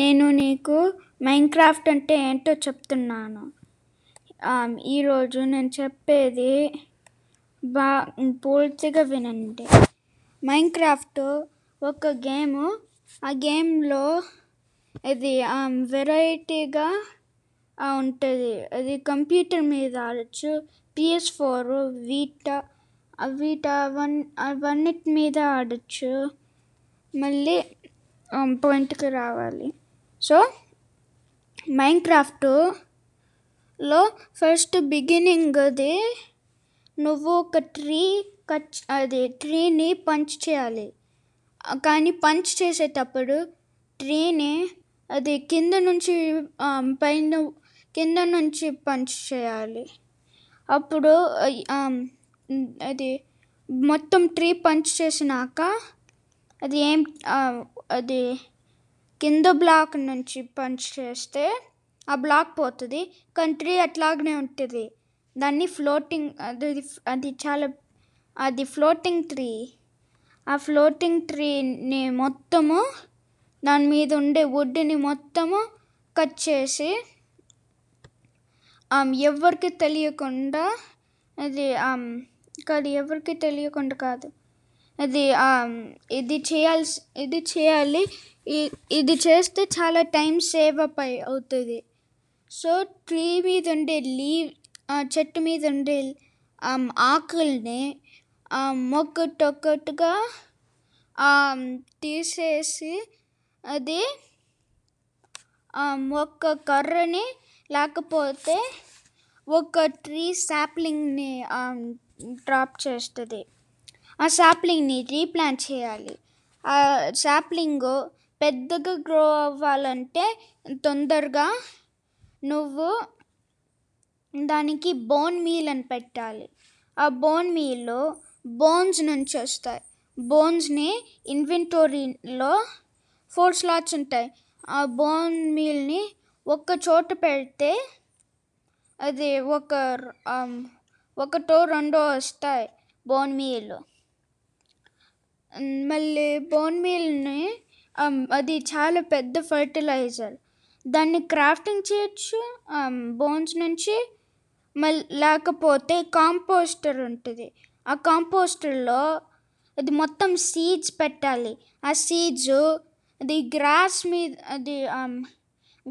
నేను నీకు మైన్క్రాఫ్ట్ అంటే ఏంటో చెప్తున్నాను. ఈరోజు నేను చెప్పేది పూర్తిగా వినండి. మైన్క్రాఫ్ట్ ఒక గేము. ఆ గేమ్లో ఇది వెరైటీగా ఉంటుంది. అది కంప్యూటర్ మీద ఆడచ్చు, PS4, వీటా అవన్నిటి మీద ఆడచ్చు. మళ్ళీ పాయింట్కి రావాలి. సో మైన్క్రాఫ్ట్లో ఫస్ట్ బిగినింగ్ది నువ్వు ఒక ట్రీని పంచ్ చేయాలి. కానీ పంచ్ చేసేటప్పుడు ట్రీని అది కింద నుంచి పంచ్ చేయాలి. అప్పుడు అది మొత్తం ట్రీ పంచ్ చేసినాక అది అది కింద బ్లాక్ నుంచి పంచ్ చేస్తే ఆ బ్లాక్ పోతుంది. కంట్రీ అట్లాగనే ఉంటుంది. దాన్ని ఫ్లోటింగ్ అది చాలా అది ఫ్లోటింగ్ ట్రీ. ఆ ఫ్లోటింగ్ ట్రీని మొత్తము దాని మీద ఉండే వుడ్ని మొత్తము కట్ చేసి ఎవరికి తెలియకుండా కాదు ఇది చేయాలి. ఇది చేస్తే చాలా టైం సేవ్ అప్ అవుతుంది. సో ట్రీ మీద ఉండే చెట్టు మీద ఉండే ఆకుల్ని ఒక్కటొక్కటిగా తీసేసి అది ఒక్క కర్రని లేకపోతే ఒక ట్రీ సాప్లింగ్ని డ్రాప్ చేస్తుంది. ఆ సాప్లింగ్ని రీప్లాంట్ చేయాలి. ఆ సాప్లింగ్ పెద్దగా గ్రో అవ్వాలంటే తొందరగా నువ్వు దానికి బోన్ మీల్ అని పెట్టాలి. ఆ బోన్ మీల్లో బోన్స్ నుంచి వస్తాయి. బోన్స్ని ఇన్వెంటరీలో 4 స్లాట్స్ ఉంటాయి. ఆ బోన్ మీల్ని ఒక్క చోట పెడితే అది ఒకటో రెండో వస్తాయి బోన్ మీల్. మళ్ళీ బోన్ మీల్ని అది చాలా పెద్ద ఫర్టిలైజర్. దాన్ని క్రాఫ్టింగ్ చేయొచ్చు బోన్స్ నుంచి. లేకపోతే కాంపోస్టర్ ఉంటుంది. ఆ కాంపోస్టర్లో అది మొత్తం సీడ్స్ పెట్టాలి. ఆ సీడ్స్ అది గ్రాస్ మీద అది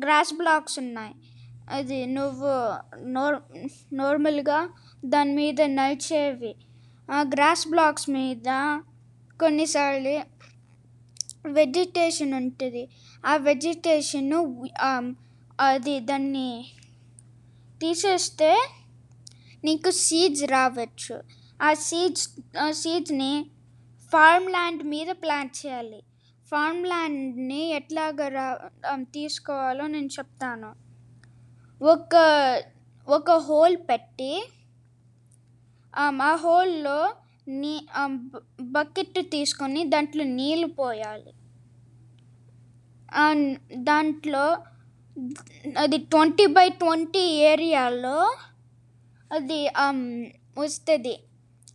గ్రాస్ బ్లాక్స్ ఉన్నాయి. అది నువ్వు నార్మల్గా దాని మీద నడిచేవి. ఆ గ్రాస్ బ్లాక్స్ మీద కొన్నిసార్లు వెజిటేషన్ ఉంటుంది. ఆ వెజిటేషన్ అది దాన్ని తీసేస్తే నీకు సీడ్స్ రావచ్చు. ఆ సీడ్స్ని ఫార్మ్ ల్యాండ్ మీద ప్లాంట్ చేయాలి. ఫార్మ్ ల్యాండ్ని ఎట్లాగా తీసుకోవాలో నేను చెప్తాను. ఒక హోల్ పెట్టి ఆ హోల్లో బకెట్ తీసుకొని దాంట్లో నీళ్ళు పోయాలి. దాంట్లో అది 20x20 ఏరియాలో అది వస్తుంది.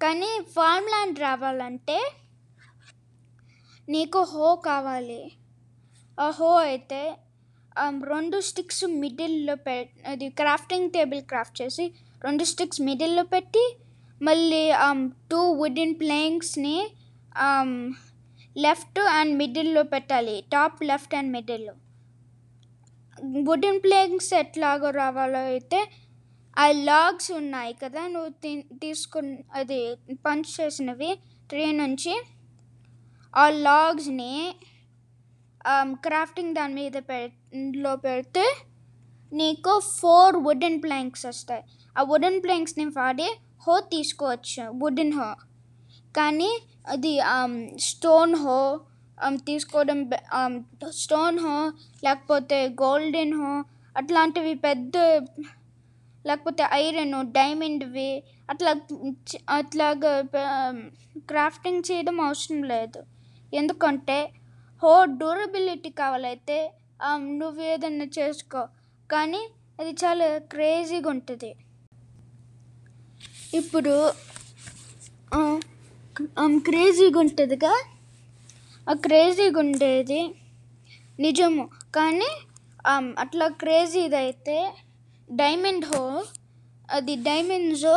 కానీ ఫార్మ్ ల్యాండ్ రావాలంటే నీకు హో కావాలి. ఆ హో అయితే 2 స్టిక్స్ మిడిల్లో అది క్రాఫ్టింగ్ టేబుల్ క్రాఫ్ట్ చేసి 2 స్టిక్స్ మిడిల్లో పెట్టి మళ్ళీ 2 వుడెన్ ప్లేయింగ్స్ని లెఫ్ట్ అండ్ మిడిల్లో పెట్టాలి. టాప్ లెఫ్ట్ అండ్ మిడిల్లో వుడెన్ ప్లేయింగ్స్ ఎట్లాగో రావాలో అయితే ఆ లాగ్స్ ఉన్నాయి కదా నువ్వు అది పంచ్ చేసినవి ట్రీ నుంచి. ఆ లాగ్స్ని క్రాఫ్టింగ్ దాని మీద పెడితే నీకు 4 వుడెన్ ప్లాంక్స్ వస్తాయి. ఆ వుడెన్ ప్లాంక్స్ని వాడి హో తీసుకోవచ్చు, వుడెన్ హో. కానీ అది స్టోన్ హో తీసుకోవడం స్టోన్ హో లేకపోతే గోల్డెన్ హో అట్లాంటివి పెద్ద లేకపోతే ఐరన్ డైమండ్వి అట్లాగా క్రాఫ్టింగ్ చేయడం అవసరం లేదు. ఎందుకంటే హో డ్యూరబిలిటీ కావాలైతే నువ్వు ఏదన్నా చేసుకో. కానీ అది చాలా క్రేజీగా ఉంటుంది. ఇప్పుడు క్రేజీగా ఉండేది నిజము. కానీ అట్లా క్రేజీ ఇదైతే డైమండ్ హో, అది డైమండ్స్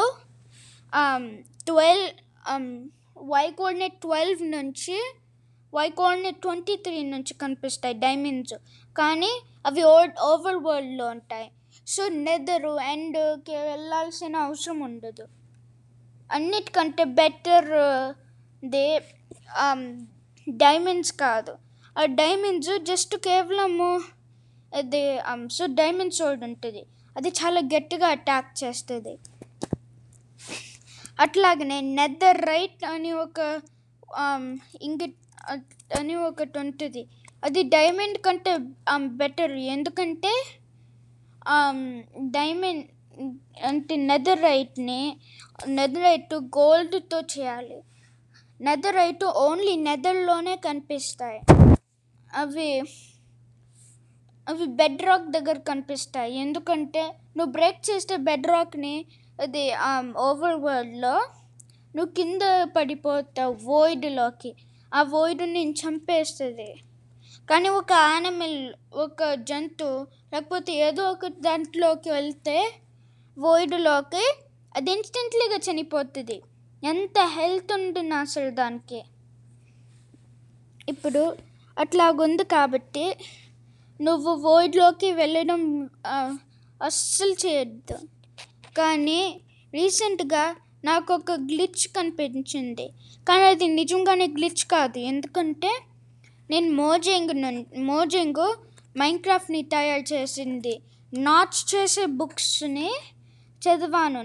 12 వై కోఆర్డినేట్ 12 నుంచి వై కోఆర్డినేట్ 23 నుంచి కనిపిస్తాయి డైమండ్స్, కానీ అవి ఓవర్ వరల్డ్లో ఉంటాయి. సో నెదరు ఎండ్కి వెళ్ళాల్సిన అవసరం ఉండదు. అన్నిటికంటే బెటర్ దే డైమండ్స్ కాదు, ఆ డైమండ్స్ జస్ట్ కేవలము అది సో డైమండ్ సోర్డ్ ఉంటుంది, అది చాలా గట్టిగా అటాక్ చేస్తుంది. అట్లాగనే నెదర్ రైట్ అని ఒక ఒకటి ఉంటుంది, అది డైమండ్ కంటే బెటర్. ఎందుకంటే డైమండ్ అంటే నెదర్ రైట్ని నెదర్ రైట్ గోల్డ్తో చేయాలి. నెదర్ రైట్ ఓన్లీ నెదర్లోనే కనిపిస్తాయి, అవి అవి బెడ్ రాక్ దగ్గర కనిపిస్తాయి. ఎందుకంటే నువ్వు బ్రేక్ చేస్తే బెడ్ రాక్ని, అది ఓవర్ వరల్డ్లో నువ్వు కింద పడిపోతావు వోయిడ్లోకి, ఆ వోయిడ్ని చంపేస్తుంది. కానీ ఒక యానిమల్, ఒక జంతు లేకపోతే ఏదో ఒక దాంట్లోకి వెళ్తే వోయిడ్లోకి, అది ఇన్స్టెంట్లీగా చనిపోతుంది. ఎంత హెల్త్ ఉంటుంది అసలు దానికి. ఇప్పుడు అట్లాగుంది కాబట్టి నువ్వు వోయిడ్లోకి వెళ్ళడం అస్సలు చేయొద్దు. కానీ రీసెంట్గా నాకు ఒక గ్లిచ్ కనిపించింది, కానీ అది నిజంగానే గ్లిచ్ కాదు. ఎందుకంటే నేను మోజింగ్ మైన్క్రాఫ్ట్ని తయారు చేసింది నాచ్ చేసే బుక్స్ని చదివాను.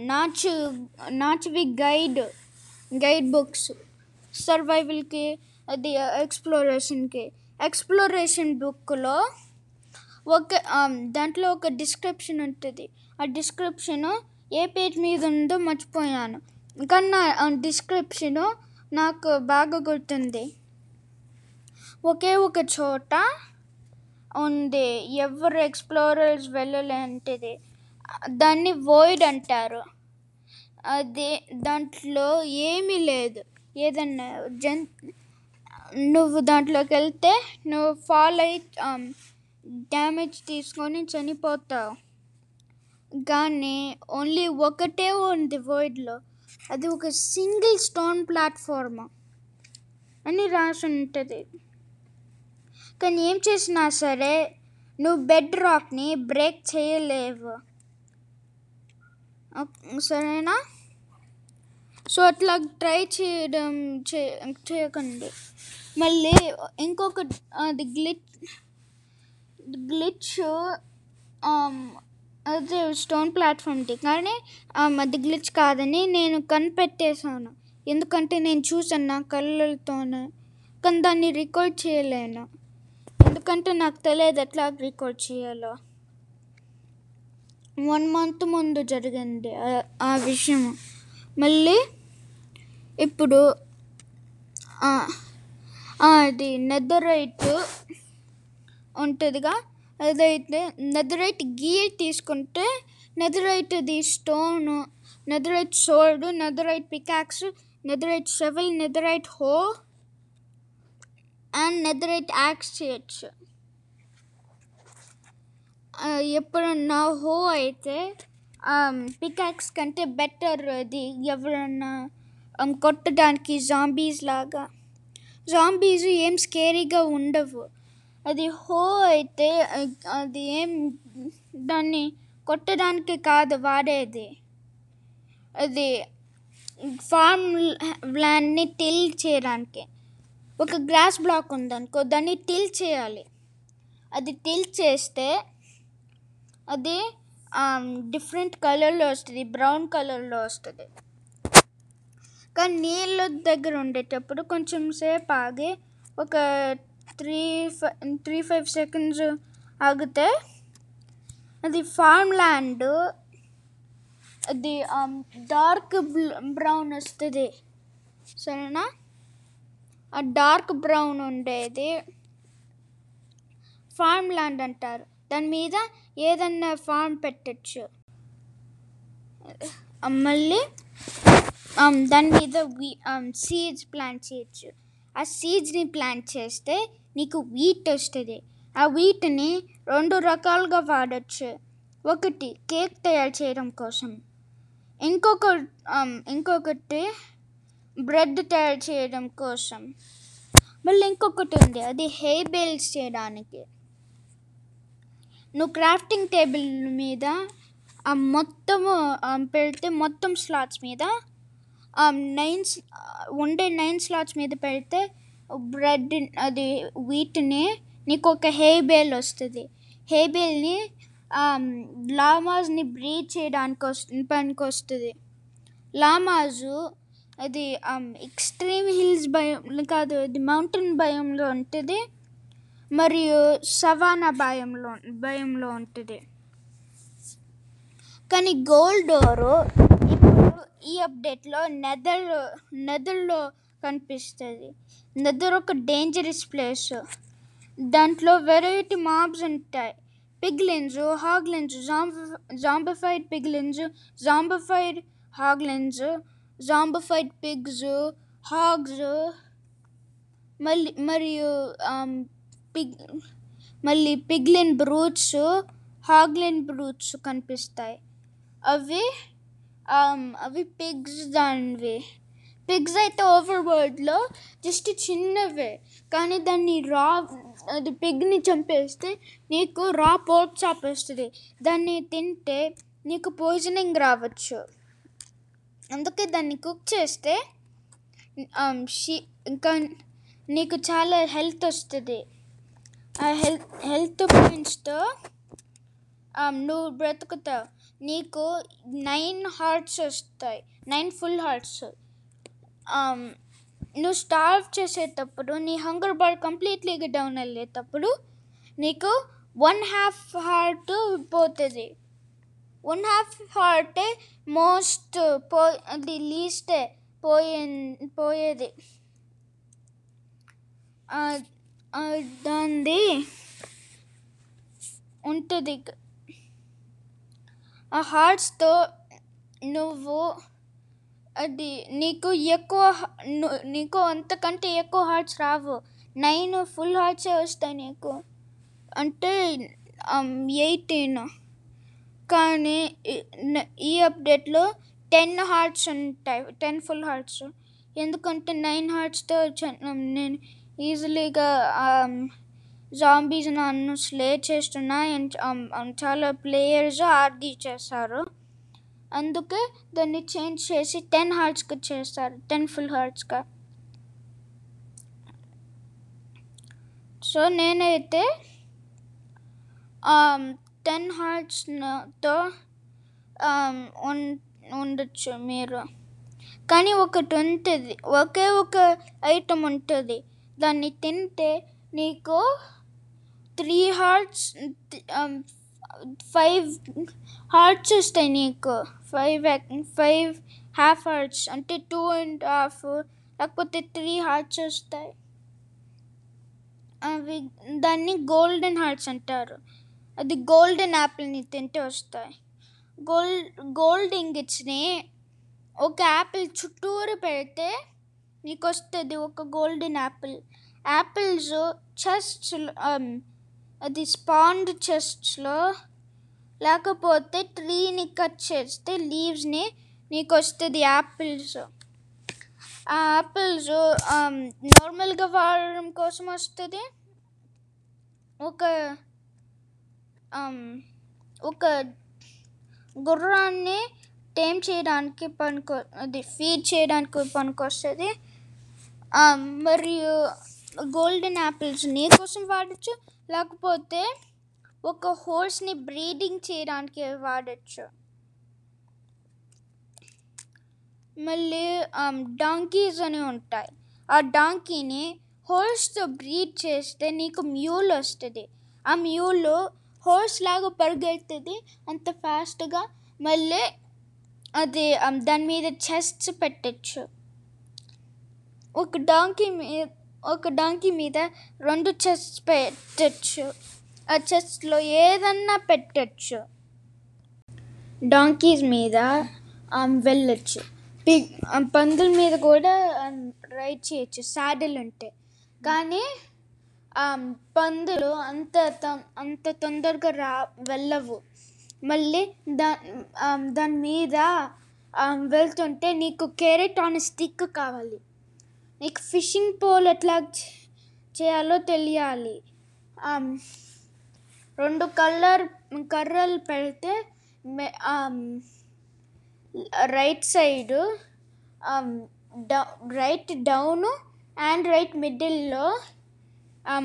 నాచ్వి గైడ్ బుక్స్, సర్వైవల్కి అది ఎక్స్ప్లోరేషన్ బుక్లో ఒక దాంట్లో ఒక డిస్క్రిప్షన్ ఉంటుంది. ఆ డిస్క్రిప్షను ఏ పేజ్ మీద ఉందో మర్చిపోయాను, కానీ నా డిస్క్రిప్షను నాకు బాగా గుర్తుంది. ఒకే ఒక చోట ఉంది, ఎవరు ఎక్స్ప్లోరర్స్ వెళ్ళలేంటిది, దాన్ని వోయిడ్ అంటారు. అది దాంట్లో ఏమీ లేదు, ఏదన్నా నువ్వు దాంట్లోకి వెళ్తే నువ్వు ఫాల్ అయి డ్యామేజ్ తీసుకొని చనిపోతావు. కానీ ఓన్లీ ఒకటే ఉంది వోయిడ్లో, అది ఒక సింగిల్ స్టోన్ ప్లాట్ఫార్మ్ అని రాసి ఉంటుంది. కానీ ఏం చేసినా సరే నువ్వు బెడ్ రాక్ని బ్రేక్ చేయలేవు, సరేనా? సో అట్లా ట్రై చేయకండి. మళ్ళీ ఇంకొక అది గ్లిచ్ అది స్టోన్ ప్లాట్ఫామ్ది, కానీ అది గ్లిచ్ కాదని నేను కనిపెట్టేశాను. ఎందుకంటే నేను చూసాను నా కళ్ళతోనే, కానీ దాన్ని రికార్డ్ చేయలేను. ఎందుకంటే నాకు తెలియదు ఎట్లా రికార్డ్ చేయాలో. 1 month ముందు జరిగింది ఆ విషయం. మళ్ళీ ఇప్పుడు అది నెదరైట్ ఉంటుందిగా, అదైతే నెదరైట్ గీర్ తీసుకుంటే netherite the stone, netherite sword, netherite pickaxe, netherite shovel, netherite హో అండ్ నెదరైట్ యాక్స్ చేయొచ్చు. ఎప్పుడన్నా హో అయితే పికాక్స్ కంటే బెటర్, అది ఎవరన్నా కొట్టడానికి జాంబీస్ లాగా. జాంబీస్ ఏం స్కేరీగా ఉండవు. అది హో అయితే అది ఏం దాన్ని కొట్టడానికి కాదు వాడేది, అది ఫార్మ్ ల్యాండ్ని టిల్ చేయడానికి. ఒక గ్రాస్ బ్లాక్ ఉందనుకో, దాన్ని టిల్ చేయాలి. అది టిల్ చేస్తే అది డిఫరెంట్ కలర్లో వస్తుంది, బ్రౌన్ కలర్లో వస్తుంది. కానీ నీళ్ళ దగ్గర ఉండేటప్పుడు కొంచెం సేపు ఆగి ఒక 3-5 సెకండ్స్ ఆగితే అది ఫార్మ్ ల్యాండ్, అది డార్క్ బ్రౌన్ వస్తుంది, సరేనా? ఆ డార్క్ బ్రౌన్ ఉండేది ఫార్మ్ ల్యాండ్ అంటారు. దాని మీద ఏదన్నా ఫామ్ పెట్టచ్చు. మళ్ళీ దాని మీద సీడ్స్ ప్లాంట్ చేయొచ్చు. ఆ సీడ్స్ని ప్లాంట్ చేస్తే నీకు వీట్ వస్తుంది. ఆ వీటిని రెండు రకాలుగా వాడచ్చు. ఒకటి కేక్ తయారు చేయడం కోసం, ఇంకొకటి బ్రెడ్ తయారు చేయడం కోసం. మళ్ళీ ఇంకొకటి ఉంది, అది హెయి బేల్స్ చేయడానికి. నువ్వు క్రాఫ్టింగ్ టేబుల్ మీద ఆ మొత్తము పెడితే, మొత్తం స్లాట్స్ మీద నైన్ స్లాట్స్ మీద పెడితే బ్రెడ్, అది వీటిని నీకు ఒక హెయి బేల్ వస్తుంది. హెయి బేల్ని లామాజ్ని బ్రీడ్ చేయడానికి పనికి వస్తుంది. లామాజు అది ఎక్స్ట్రీమ్ హిల్స్ భయం కాదు, అది మౌంటైన్ భయంలో ఉంటుంది, మరియు సవానా భయంలో ఉంటుంది. కానీ గోల్డ్ డోరు ఇప్పుడు ఈ అప్డేట్లో నెదర్లో కనిపిస్తుంది. నెదర్ ఒక డేంజరస్ ప్లేస్, దాంట్లో వెరైటీ మాబ్స్ ఉంటాయి. Piglins, hoglins, zombified piglins, zombified hoglins, zombified pigs, hogs, మళ్ళీ పిగ్లిన్ బ్రూట్స్, హాగ్లిన్ బ్రూట్స్ కనిపిస్తాయి. అవి పిగ్స్. దానివి పిగ్స్ అయితే ఓవర్ వరల్డ్లో జస్ట్ చిన్నవే, కానీ దాన్ని అది పిగ్ని చంపేస్తే నీకు రా పోప్ చాప్ వస్తుంది. దాన్ని తింటే నీకు పాయిజనింగ్ రావచ్చు. అందుకే దాన్ని కుక్ చేస్తే ఇంకా నీకు చాలా హెల్త్ వస్తుంది. ఆ హెల్త్ పాయింట్స్తో నువ్వు బ్రతుకుతావు. నీకు 9 హార్ట్స్ వస్తాయి, 9 ఫుల్ హార్ట్స్. నువ్వు స్టార్వ్ చేసేటప్పుడు, నీ హంగర్ బార్ కంప్లీట్లీగా డౌన్ అయ్యేటప్పుడు నీకు 1/2 హార్ట్ పోతుంది. 1/2 హార్టే మోస్ట్ అది లీస్టే పోయేది. దాన్ని ఉంటుంది. ఆ హార్ట్స్తో నువ్వు అది నీకు అంతకంటే ఎక్కువ హార్ట్స్ రావు. 9 ఫుల్ హార్ట్సే వస్తాయి నీకు, అంటే 18. కానీ ఈ అప్డేట్లో 10 హార్ట్స్ ఉంటాయి, 10 ఫుల్ హార్ట్స్. ఎందుకంటే 9 హార్ట్స్తో నేను ఈజీలీగా జాంబీస్ని అన్ను స్లే చేస్తున్నా. చాలా ప్లేయర్స్ ఆర్డీ చేస్తారు, అందుకే దాన్ని చేంజ్ చేసి 10 హార్ట్స్కి చేస్తారు, 10 ఫుల్ హార్ట్స్గా. సో నేనైతే 10 హార్ట్స్తో ఉండొచ్చు మీరు. కానీ ఒకటి ఉంటుంది, ఒకే ఒక ఐటెం ఉంటుంది, దాన్ని తింటే నీకు 3 హార్ట్స్, 5 హార్ట్స్ వస్తాయి నీకు. 5 హాఫ్ హార్ట్స్, అంటే 2.5 లేకపోతే 3 హార్ట్స్ వస్తాయి. అవి దాన్ని గోల్డెన్ హార్ట్స్ అంటారు. అది గోల్డెన్ యాపిల్ని తింటే వస్తాయి. గోల్డ్ ఇంగిట్స్ని ఒక యాపిల్ చుట్టూరు పెడితే నీకు వస్తుంది ఒక గోల్డెన్ యాపిల్. యాపిల్స్ చెస్ట్స్, అది స్పాండ్ చెస్ట్స్లో, లేకపోతే ట్రీని కట్ చేస్తే లీవ్స్ని నీకు వస్తుంది యాపిల్స్. ఆ యాపిల్స్ నార్మల్గా వాడడం కోసం వస్తుంది. ఒక గుర్రాన్ని టేమ్ చేయడానికి అది ఫీడ్ చేయడానికి పనికొస్తుంది. మరియు గోల్డెన్ యాపిల్స్ నీ కోసం వాడచ్చు, లేకపోతే ఒక హోర్స్ని బ్రీడింగ్ చేయడానికి వాడచ్చు. మళ్ళీ డాంకీస్ అని ఉంటాయి. ఆ డాంకీని హోర్స్తో బ్రీడ్ చేస్తే నీకు మ్యూల్ వస్తుంది. ఆ మ్యూల్ హోర్స్ లాగా పరిగెడుతుంది అంత ఫాస్ట్గా. మళ్ళీ అది దాని మీద చెస్ట్స్ పెట్టచ్చు. ఒక డాంకీ మీద 2 చెస్ట్స్ పెట్టచ్చు. ఆ చెస్ట్లో ఏదన్నా పెట్టచ్చు. డాంకీస్ మీద వెళ్ళచ్చు. పందుల మీద కూడా రైడ్ చేయొచ్చు, సాడిల్ ఉంటాయి. కానీ పందులు అంత తొందరగా వెళ్ళవు. మళ్ళీ దాని మీద వెళ్తుంటే నీకు క్యారెట్ ఆన్ స్టిక్ కావాలి, నీకు ఫిషింగ్ పోల్ ఎట్లా చేయాలో తెలియాలి, రెండు కర్రలు పెడితే right side right down and right మిడిల్లో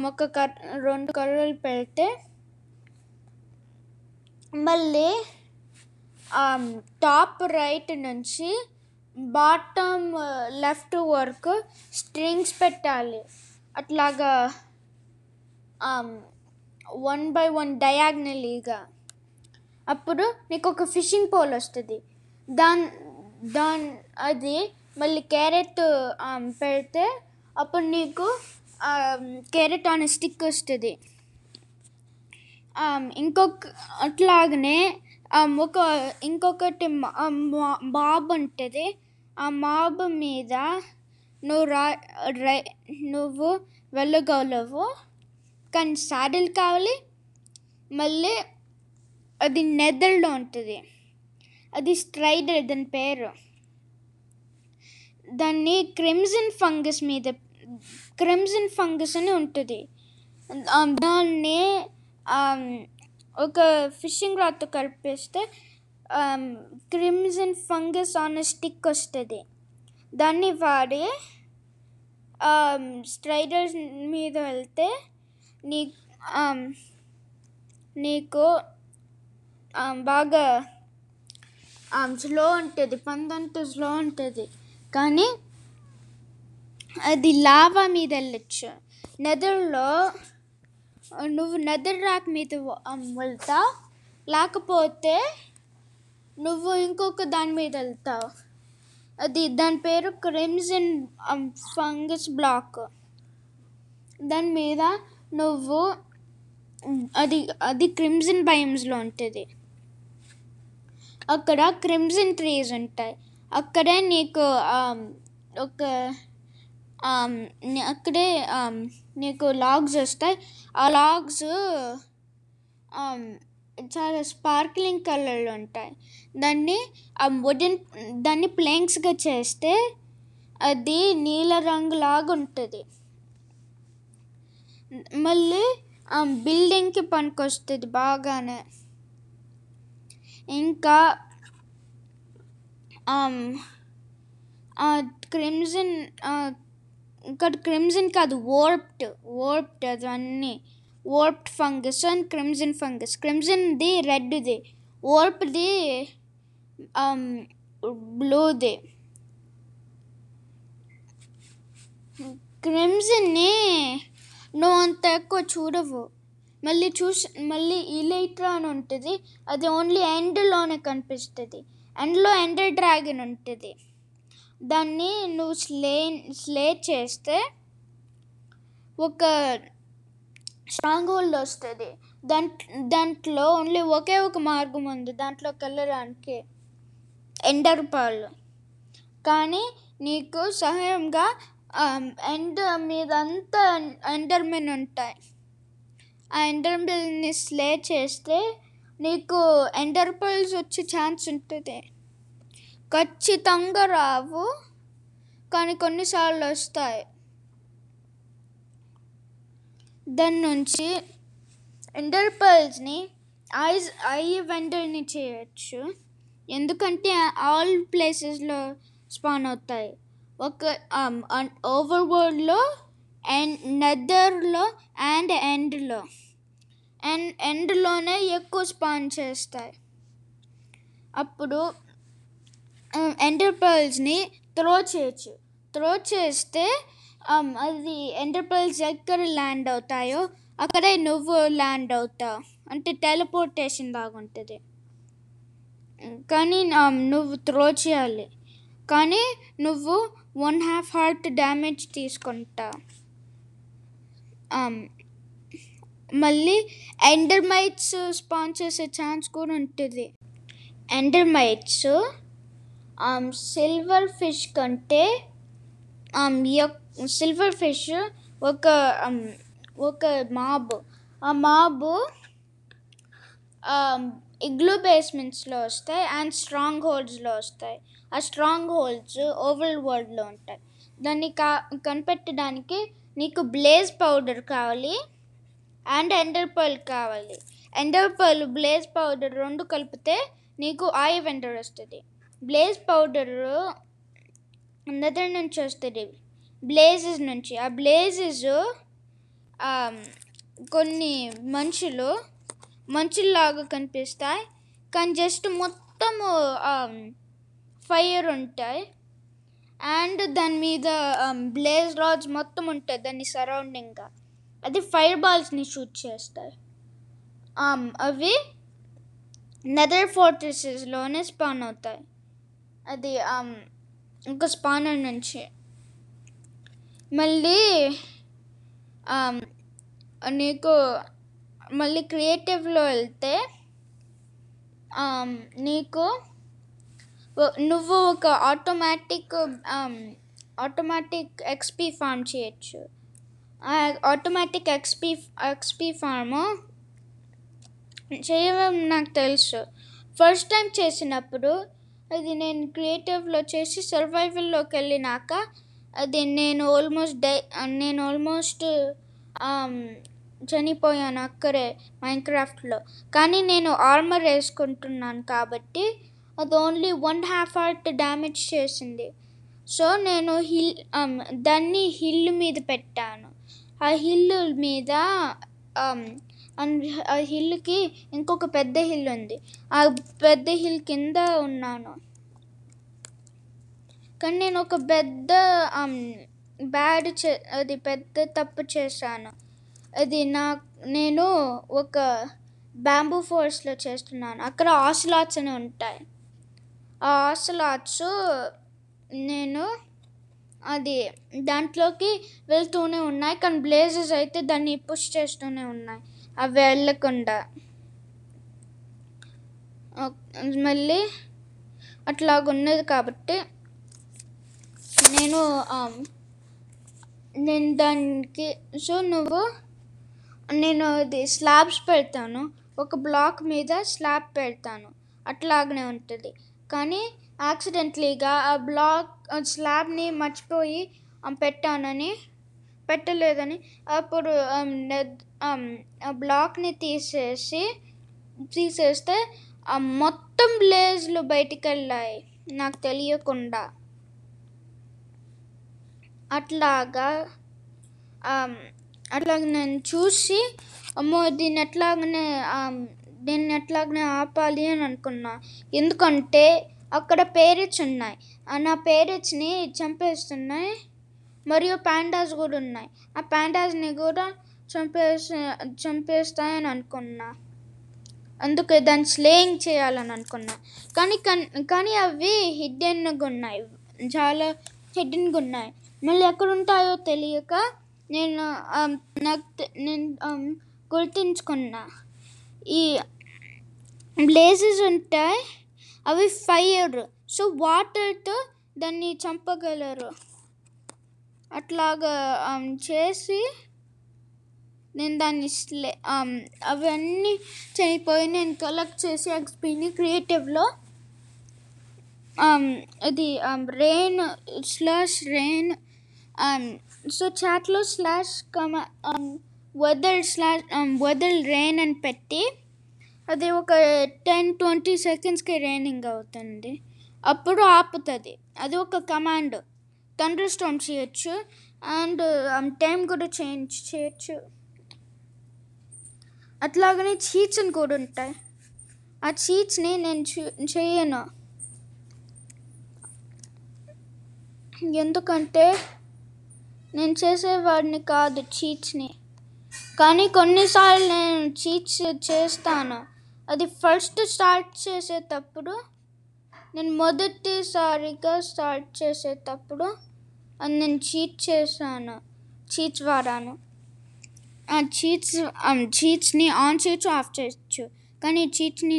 ఒక రెండు కర్రలు పెడితే, మళ్ళీ టాప్ రైట్ నుంచి బాటమ్ లెఫ్ట్ వరకు స్ట్రింగ్స్ పెట్టాలి. అట్లాగా 1 by 1 డయాగ్నలీగా. అప్పుడు నీకు ఒక ఫిషింగ్ పోల్ వస్తుంది. అది మళ్ళీ క్యారెట్ పెడితే అప్పుడు నీకు క్యారెట్ ఆన్ స్టిక్ వస్తుంది. అట్లాగనే ఇంకొకటి మాబ్ ఉంటుంది. ఆ మాబ్ మీద నువ్వు వెళ్ళగలవు, కానీ సాడిల్ కావాలి. మళ్ళీ అది నెదర్లో ఉంటుంది, అది స్ట్రైడర్ దాని పేరు. దాన్ని క్రిమ్జన్ ఫంగస్ అని ఉంటుంది. దాన్ని ఒక ఫిషింగ్ రాడ్తో కలిపేస్తే క్రిమ్జన్ ఫంగస్ ఆన్ స్టిక్ వస్తుంది. దాన్ని వాడి స్ట్రైడర్స్ మీద వెళ్తే నీకు బాగా స్లో ఉంటుంది, పందంతా స్లో ఉంటుంది. కానీ అది లావా మీద వెళ్ళచ్చు. నెదర్లో నువ్వు నెదర్ రాక్ మీద వెళ్తావు, లేకపోతే నువ్వు ఇంకొక దాని మీద వెళ్తావు. అది దాని పేరు క్రిమ్సన్ ఫంగస్ బ్లాక్. దాని మీద నువ్వు అది క్రిమ్సన్ బయోమ్స్లో ఉంటుంది. అక్కడ క్రిమ్సన్ ట్రీస్ ఉంటాయి. అక్కడే నీకు లాగ్స్ వస్తాయి. ఆ లాగ్స్ చాలా స్పార్క్లింగ్ కలర్లో ఉంటాయి. దాన్ని ప్లాంక్స్గా చేస్తే అది నీల రంగు లాగా ఉంటుంది. మళ్ళీ బిల్డింగ్కి పనికొస్తుంది బాగానే. ఇంకా క్రిమ్సన్ ఇంకా క్రిమ్సన్ కాదు, వార్ప్డ్ అవన్నీ warped fungus and crimson fungus. క్రిమ్సన్ది రెడ్ది, వార్ప్డ్ది బ్లూది. క్రిమ్సన్ని నువ్వు అంత ఎక్కువ చూడవు. మళ్ళీ ఇలైట్రా అని ఉంటుంది. అది ఓన్లీ ఎండ్లోనే కనిపిస్తుంది. ఎండ్లో ఎండర్ డ్రాగన్ ఉంటుంది. దాన్ని నువ్వు స్లే చేస్తే ఒక స్ట్రాంగ్ హోల్డ్ వస్తుంది. దాంట్లో ఓన్లీ ఒక మార్గం ఉంది దాంట్లోకి వెళ్ళడానికి, ఎండర్ పర్ల్. కానీ నీకు సహాయంగా ఎండర్ మీద అంతా ఎండర్మెన్ ఉంటాయి. ఆ ఎండర్మెన్ని స్లే చేస్తే నీకు ఎండర్పర్ల్స్ వచ్చే ఛాన్స్ ఉంటుంది. ఖచ్చితంగా రావు, కానీ కొన్నిసార్లు వస్తాయి. దాని నుంచి ఎండర్పర్ల్స్ని ఐ వెండర్ని చేయొచ్చు. ఎందుకంటే ఆల్ ప్లేసెస్లో స్పాన్ అవుతాయి. ఒక ఓవర్ వరల్డ్లో అండ్ నెదర్లో అండ్ ఎండ్లోనే ఎక్కువ స్పాన్ చేస్తాయి. అప్పుడు ఎండర్పర్ల్స్ని త్రో చేయొచ్చు. త్రో చేస్తే అది ఎండర్పర్ల్స్ ఎక్కడ ల్యాండ్ అవుతాయో అక్కడే నువ్వు ల్యాండ్ అవుతావు. అంటే టెలిపోర్టేషన్ బాగుంటుంది. కానీ నువ్వు త్రో చేయాలి, కానీ నువ్వు 1/2 హార్ట్ డ్యామేజ్ తీసుకుంటావు. మళ్ళీ ఎండర్మైట్స్ స్పాన్ చేసే ఛాన్స్ కూడా ఉంటుంది. ఎండర్మైట్స్ సిల్వర్ ఫిష్ కంటే సిల్వర్ ఫిష్ ఒక ఒక మాబ్. ఆ మాబు ఇగ్లూ బేస్మెంట్స్లో వస్తాయి అండ్ స్ట్రాంగ్ హోల్డ్స్లో వస్తాయి. ఆ స్ట్రాంగ్ హోల్డ్స్ ఓవల్ వరల్డ్లో ఉంటాయి. దాన్ని కనిపెట్టడానికి నీకు బ్లేజ్ పౌడర్ కావాలి అండ్ ఎండర్పర్ల్ కావాలి. ఎండర్పర్ల్ బ్లేజ్ పౌడర్ రెండు కలిపితే నీకు ఆయి వెండర్ వస్తుంది. బ్లేజ్ పౌడర్ నెదర్ నుంచి వస్తుంది, బ్లేజెస్ నుంచి. ఆ బ్లేజెస్ కొన్ని మనుషుల్లాగా కనిపిస్తాయి, కానీ జస్ట్ మొత్తము ఫైర్ ఉంటాయి. అండ్ దాని మీద బ్లేజ్ రాడ్స్ మొత్తం ఉంటాయి దాని సరౌండింగ్గా. అది ఫైర్ బాల్స్ని షూట్ చేస్తాయి. అవి నెదర్ ఫోర్ట్రెసెస్లోనే స్పాన్ అవుతాయి, అది ఒక స్పానర్ నుంచి. మళ్ళీ నీకు మళ్ళీ క్రియేటివ్లో వెళ్తే నీకు నువ్వు ఒక ఆటోమేటిక్ ఎక్స్పీ ఫార్మ్ చేయొచ్చు. ఆటోమేటిక్ ఎక్స్పీ ఫార్ము చేయడం నాకు తెలుసు. ఫస్ట్ టైం చేసినప్పుడు అది నేను క్రియేటివ్లో చేసి సర్వైవల్లోకి వెళ్ళినాక అది నేను ఆల్మోస్ట్ చనిపోయాను అక్కడే మైన్క్రాఫ్ట్లో. కానీ నేను ఆర్మర్ వేసుకుంటున్నాను కాబట్టి అది ఓన్లీ 1/2 హార్ట్ డ్యామేజ్ చేసింది. సో నేను దాన్ని హిల్ మీద పెట్టాను. ఆ హిల్ మీద ఆ హిల్కి ఇంకొక పెద్ద హిల్ ఉంది. ఆ పెద్ద హిల్ కింద ఉన్నాను, కానీ నేను ఒక పెద్ద అది పెద్ద తప్పు చేశాను. అది నేను ఒక బ్యాంబూ ఫోర్స్లో చేస్తున్నాను. అక్కడ ఆసలాట్స్ అని ఉంటాయి. ఆ ఆసలాట్స్ నేను అది దాంట్లోకి వెళ్తూనే ఉన్నాయి, కానీ బ్లేజెస్ అయితే దాన్ని పుష్ చేస్తూనే ఉన్నాయి అవి వెళ్ళకుండా. మళ్ళీ అట్లాగున్నది కాబట్టి నేను దానికి నేను అది స్లాబ్స్ పెడతాను. ఒక బ్లాక్ మీద స్లాబ్ పెడతాను, అట్లాగనే ఉంటుంది. కానీ యాక్సిడెంట్లీగా ఆ స్లాబ్ని మర్చిపోయి పెట్టలేదని అప్పుడు ఆ బ్లాక్ని తీసేస్తే మొత్తం బ్లేజ్లు బయటికి వెళ్ళాయి నాకు తెలియకుండా. అట్లాగా నేను చూసి అమ్మో దీన్ని అట్లాగనే ఆపాలి అని అనుకున్నా. ఎందుకంటే అక్కడ పేరెట్స్ ఉన్నాయి, నా పేరెట్స్ని చంపేస్తున్నాయి. మరియు ప్యాండాస్ కూడా ఉన్నాయి, ఆ ప్యాండాస్ని కూడా చంపేస్తాయని అనుకున్నా. అందుకే దాన్ని స్లేయింగ్ చేయాలని అనుకున్నా. కానీ అవి హిడ్డెన్గా ఉన్నాయి, చాలా హిడ్డెన్గా ఉన్నాయి. మళ్ళీ ఎక్కడ ఉంటాయో తెలియక నేను గుర్తించుకున్నా. ఈ బ్లేజెస్ ఉంటాయి, అవి ఫైర్, సో వాటర్తో దాన్ని చంపగలరు. అట్లాగా చేసి నేను దాన్ని అవన్నీ చనిపోయి నేను కలెక్ట్ చేసి ఎక్స్పీని క్రియేటివ్లో ఇది రెయిన్ సో చాట్లో /weather రెయిన్ అని పెట్టి అది ఒక 10-20 సెకండ్స్కి రెయినింగ్ అవుతుంది, అప్పుడు ఆపుతుంది. అది ఒక కమాండ్. థండర్ స్టార్మ్ చేయొచ్చు అండ్ టైం కూడా చేంజ్ చేయొచ్చు. అట్లాగనే చీట్స్ అని కూడా ఉంటాయి. ఆ చీట్స్ని నేను చేయను, ఎందుకంటే నేను చేసేవాడిని కాదు చీట్స్ని. కానీ కొన్నిసార్లు నేను చీట్స్ చేస్తాను. అది ఫస్ట్ స్టార్ట్ చేసేటప్పుడు నేను అది నేను చీట్స్ వాడాను. ఆ చీట్స్ని ఆన్ చేయొచ్చు, ఆఫ్ చేయొచ్చు. కానీ చీట్స్ని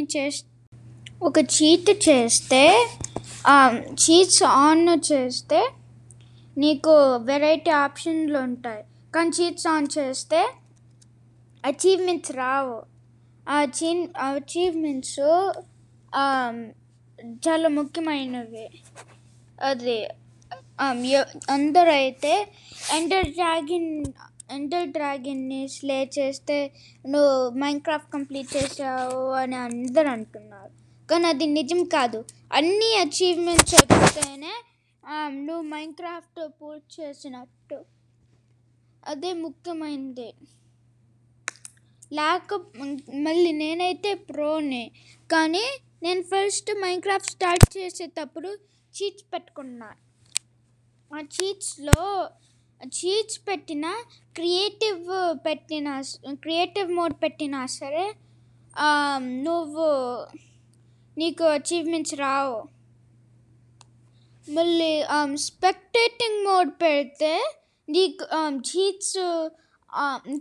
ఒక చీట్ చేస్తే చీట్స్ ఆన్ చేస్తే నీకు వెరైటీ ఆప్షన్లు ఉంటాయి, కానీ చీట్స్ ఆన్ చేస్తే అచీవ్మెంట్స్ రావు. అచీవ్మెంట్స్ చాలా ముఖ్యమైనవి. అది అందరూ అయితే ఎండర్ డ్రాగన్ని స్లే చేస్తే నువ్వు మైన్క్రాఫ్ట్ కంప్లీట్ చేసావు అని అందరూ అంటున్నారు, కానీ అది నిజం కాదు. అన్ని అచీవ్మెంట్స్ వస్తేనే నువ్వు మైన్క్రాఫ్ట్ పూర్తి చేసినట్టు, అదే ముఖ్యమైనది. మళ్ళీ నేనైతే ప్రోనే, కానీ నేను ఫస్ట్ మైన్క్రాఫ్ట్ స్టార్ట్ చేసేటప్పుడు చీట్స్ పెట్టుకున్నాను. ఆ చీట్స్ పెట్టిన క్రియేటివ్ మోడ్ పెట్టినా సరే నీకు అచీవ్మెంట్స్ రావు. మళ్ళీ స్పెక్టేటింగ్ మోడ్ పెడితే నీకు చీట్స్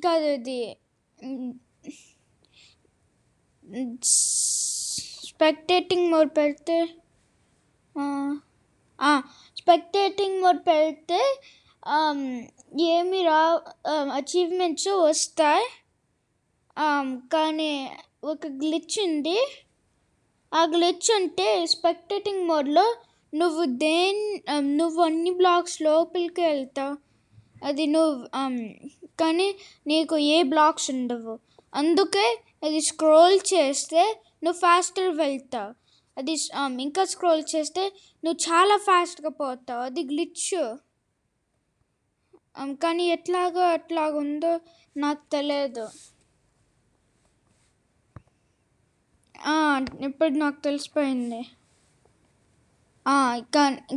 కాదు, అది స్పెక్టేటింగ్ మోడ్ పెడితే ఏమి రా, అచీవ్మెంట్స్ వస్తాయి. కానీ ఒక గ్లిచ్ ఉంది. ఆ గ్లిచ్ అంటే స్పెక్టేటింగ్ మోడ్లో నువ్వు అన్ని బ్లాక్స్ లోపలికి వెళ్తావు, అది కానీ నీకు ఏ బ్లాక్స్ ఉండవు. అందుకే అది స్క్రోల్ చేస్తే నువ్వు ఫాస్టర్ వెళ్తావు, అది ఇంకా స్క్రోల్ చేస్తే నువ్వు చాలా ఫాస్ట్గా పోతావు, అది గ్లిచ్. కానీ ఎట్లాగుందో నాకు తెలియదు, ఇప్పుడు నాకు తెలిసిపోయింది.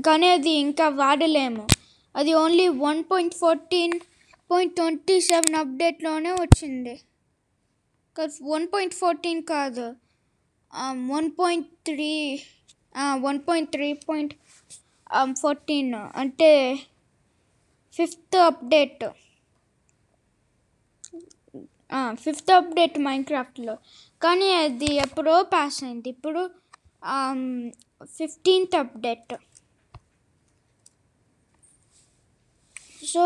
కానీ అది ఇంకా వాడలేము, అది ఓన్లీ 1.14.27 అప్డేట్లోనే వచ్చింది. 1.14 కాదు, 1.3.14 అంటే 5th అప్డేట్ మైన్క్రాఫ్ట్లో. కానీ అది ఎప్పుడో పాస్ అయింది, ఇప్పుడు 15th అప్డేట్. సో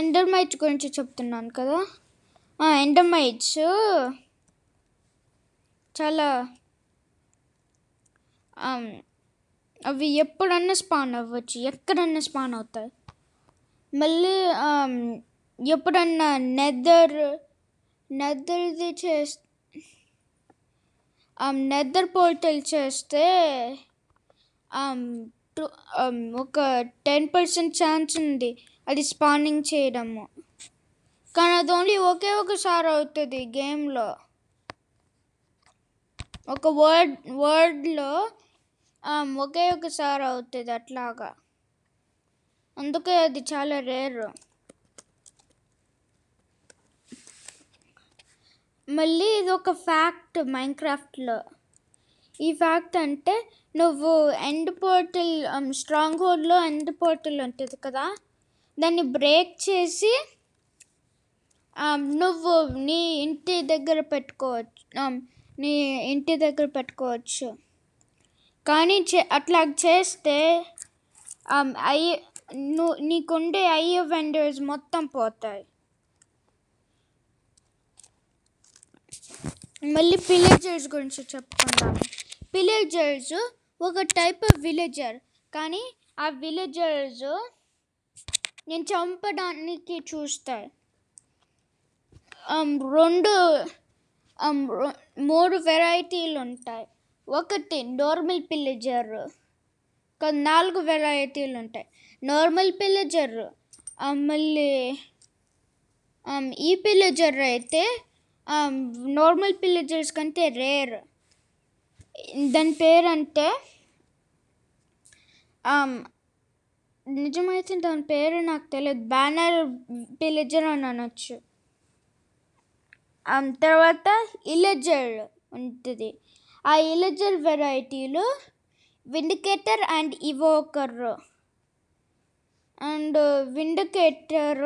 ఎండర్మైట్స్ గురించి చెప్తున్నాను కదా, ఎండర్మైట్స్ చాలా, అవి ఎప్పుడన్నా స్పాన్ అవ్వచ్చు, ఎక్కడన్నా స్పాన్ అవుతాయి. మళ్ళీ ఎప్పుడన్నా నెదర్ పోర్టల్ చేస్తే 10% ఛాన్స్ ఉంది అది స్పానింగ్ చేయడము, కానీ అది ఓన్లీ ఒకే ఒకసారి అవుతుంది గేమ్లో. ఒక వర్డ్లో ఒకే ఒకసారి అవుతుంది అట్లాగా, అందుకే అది చాలా రేరు. మళ్ళీ ఇది ఒక ఫ్యాక్ట్ మైన్క్రాఫ్ట్లో. ఈ ఫ్యాక్ట్ అంటే నువ్వు ఎండ్ పోర్టల్, స్ట్రాంగ్ హోల్డ్లో ఎండ్ పోర్టల్ ఉంటుంది కదా, దాన్ని బ్రేక్ చేసి నువ్వు నీ ఇంటి దగ్గర పెట్టుకోవచ్చు. కానీ అట్లా చేస్తే నీకుండే ఐ వెండర్స్ మొత్తం పోతాయి. మళ్ళీ పిలేజర్స్ గురించి చెప్పుకుందాం. పిలేజర్స్ ఒక టైప్ ఆఫ్ విలేజర్, కానీ ఆ విలేజర్స్ నేను చంపడానికి చూస్తాయి. మూడు వెరైటీలు ఉంటాయి. ఒకటి నార్మల్ పిల్లజర్, 4 వెరైటీలు ఉంటాయి. నార్మల్ పిల్లజర్, మళ్ళీ ఈ పిల్లజర్ అయితే నార్మల్ పిల్లజర్స్ కంటే రేర్. దాని పేరంటే నిజమైతే దాని పేరు నాకు తెలియదు, బ్యానర్ పిల్లజర్ అని అనొచ్చు. తర్వాత ఇలజర్ ఉంటుంది. ఆ ఇలజర్ వెరైటీలు vindicator and evoker. And vindicator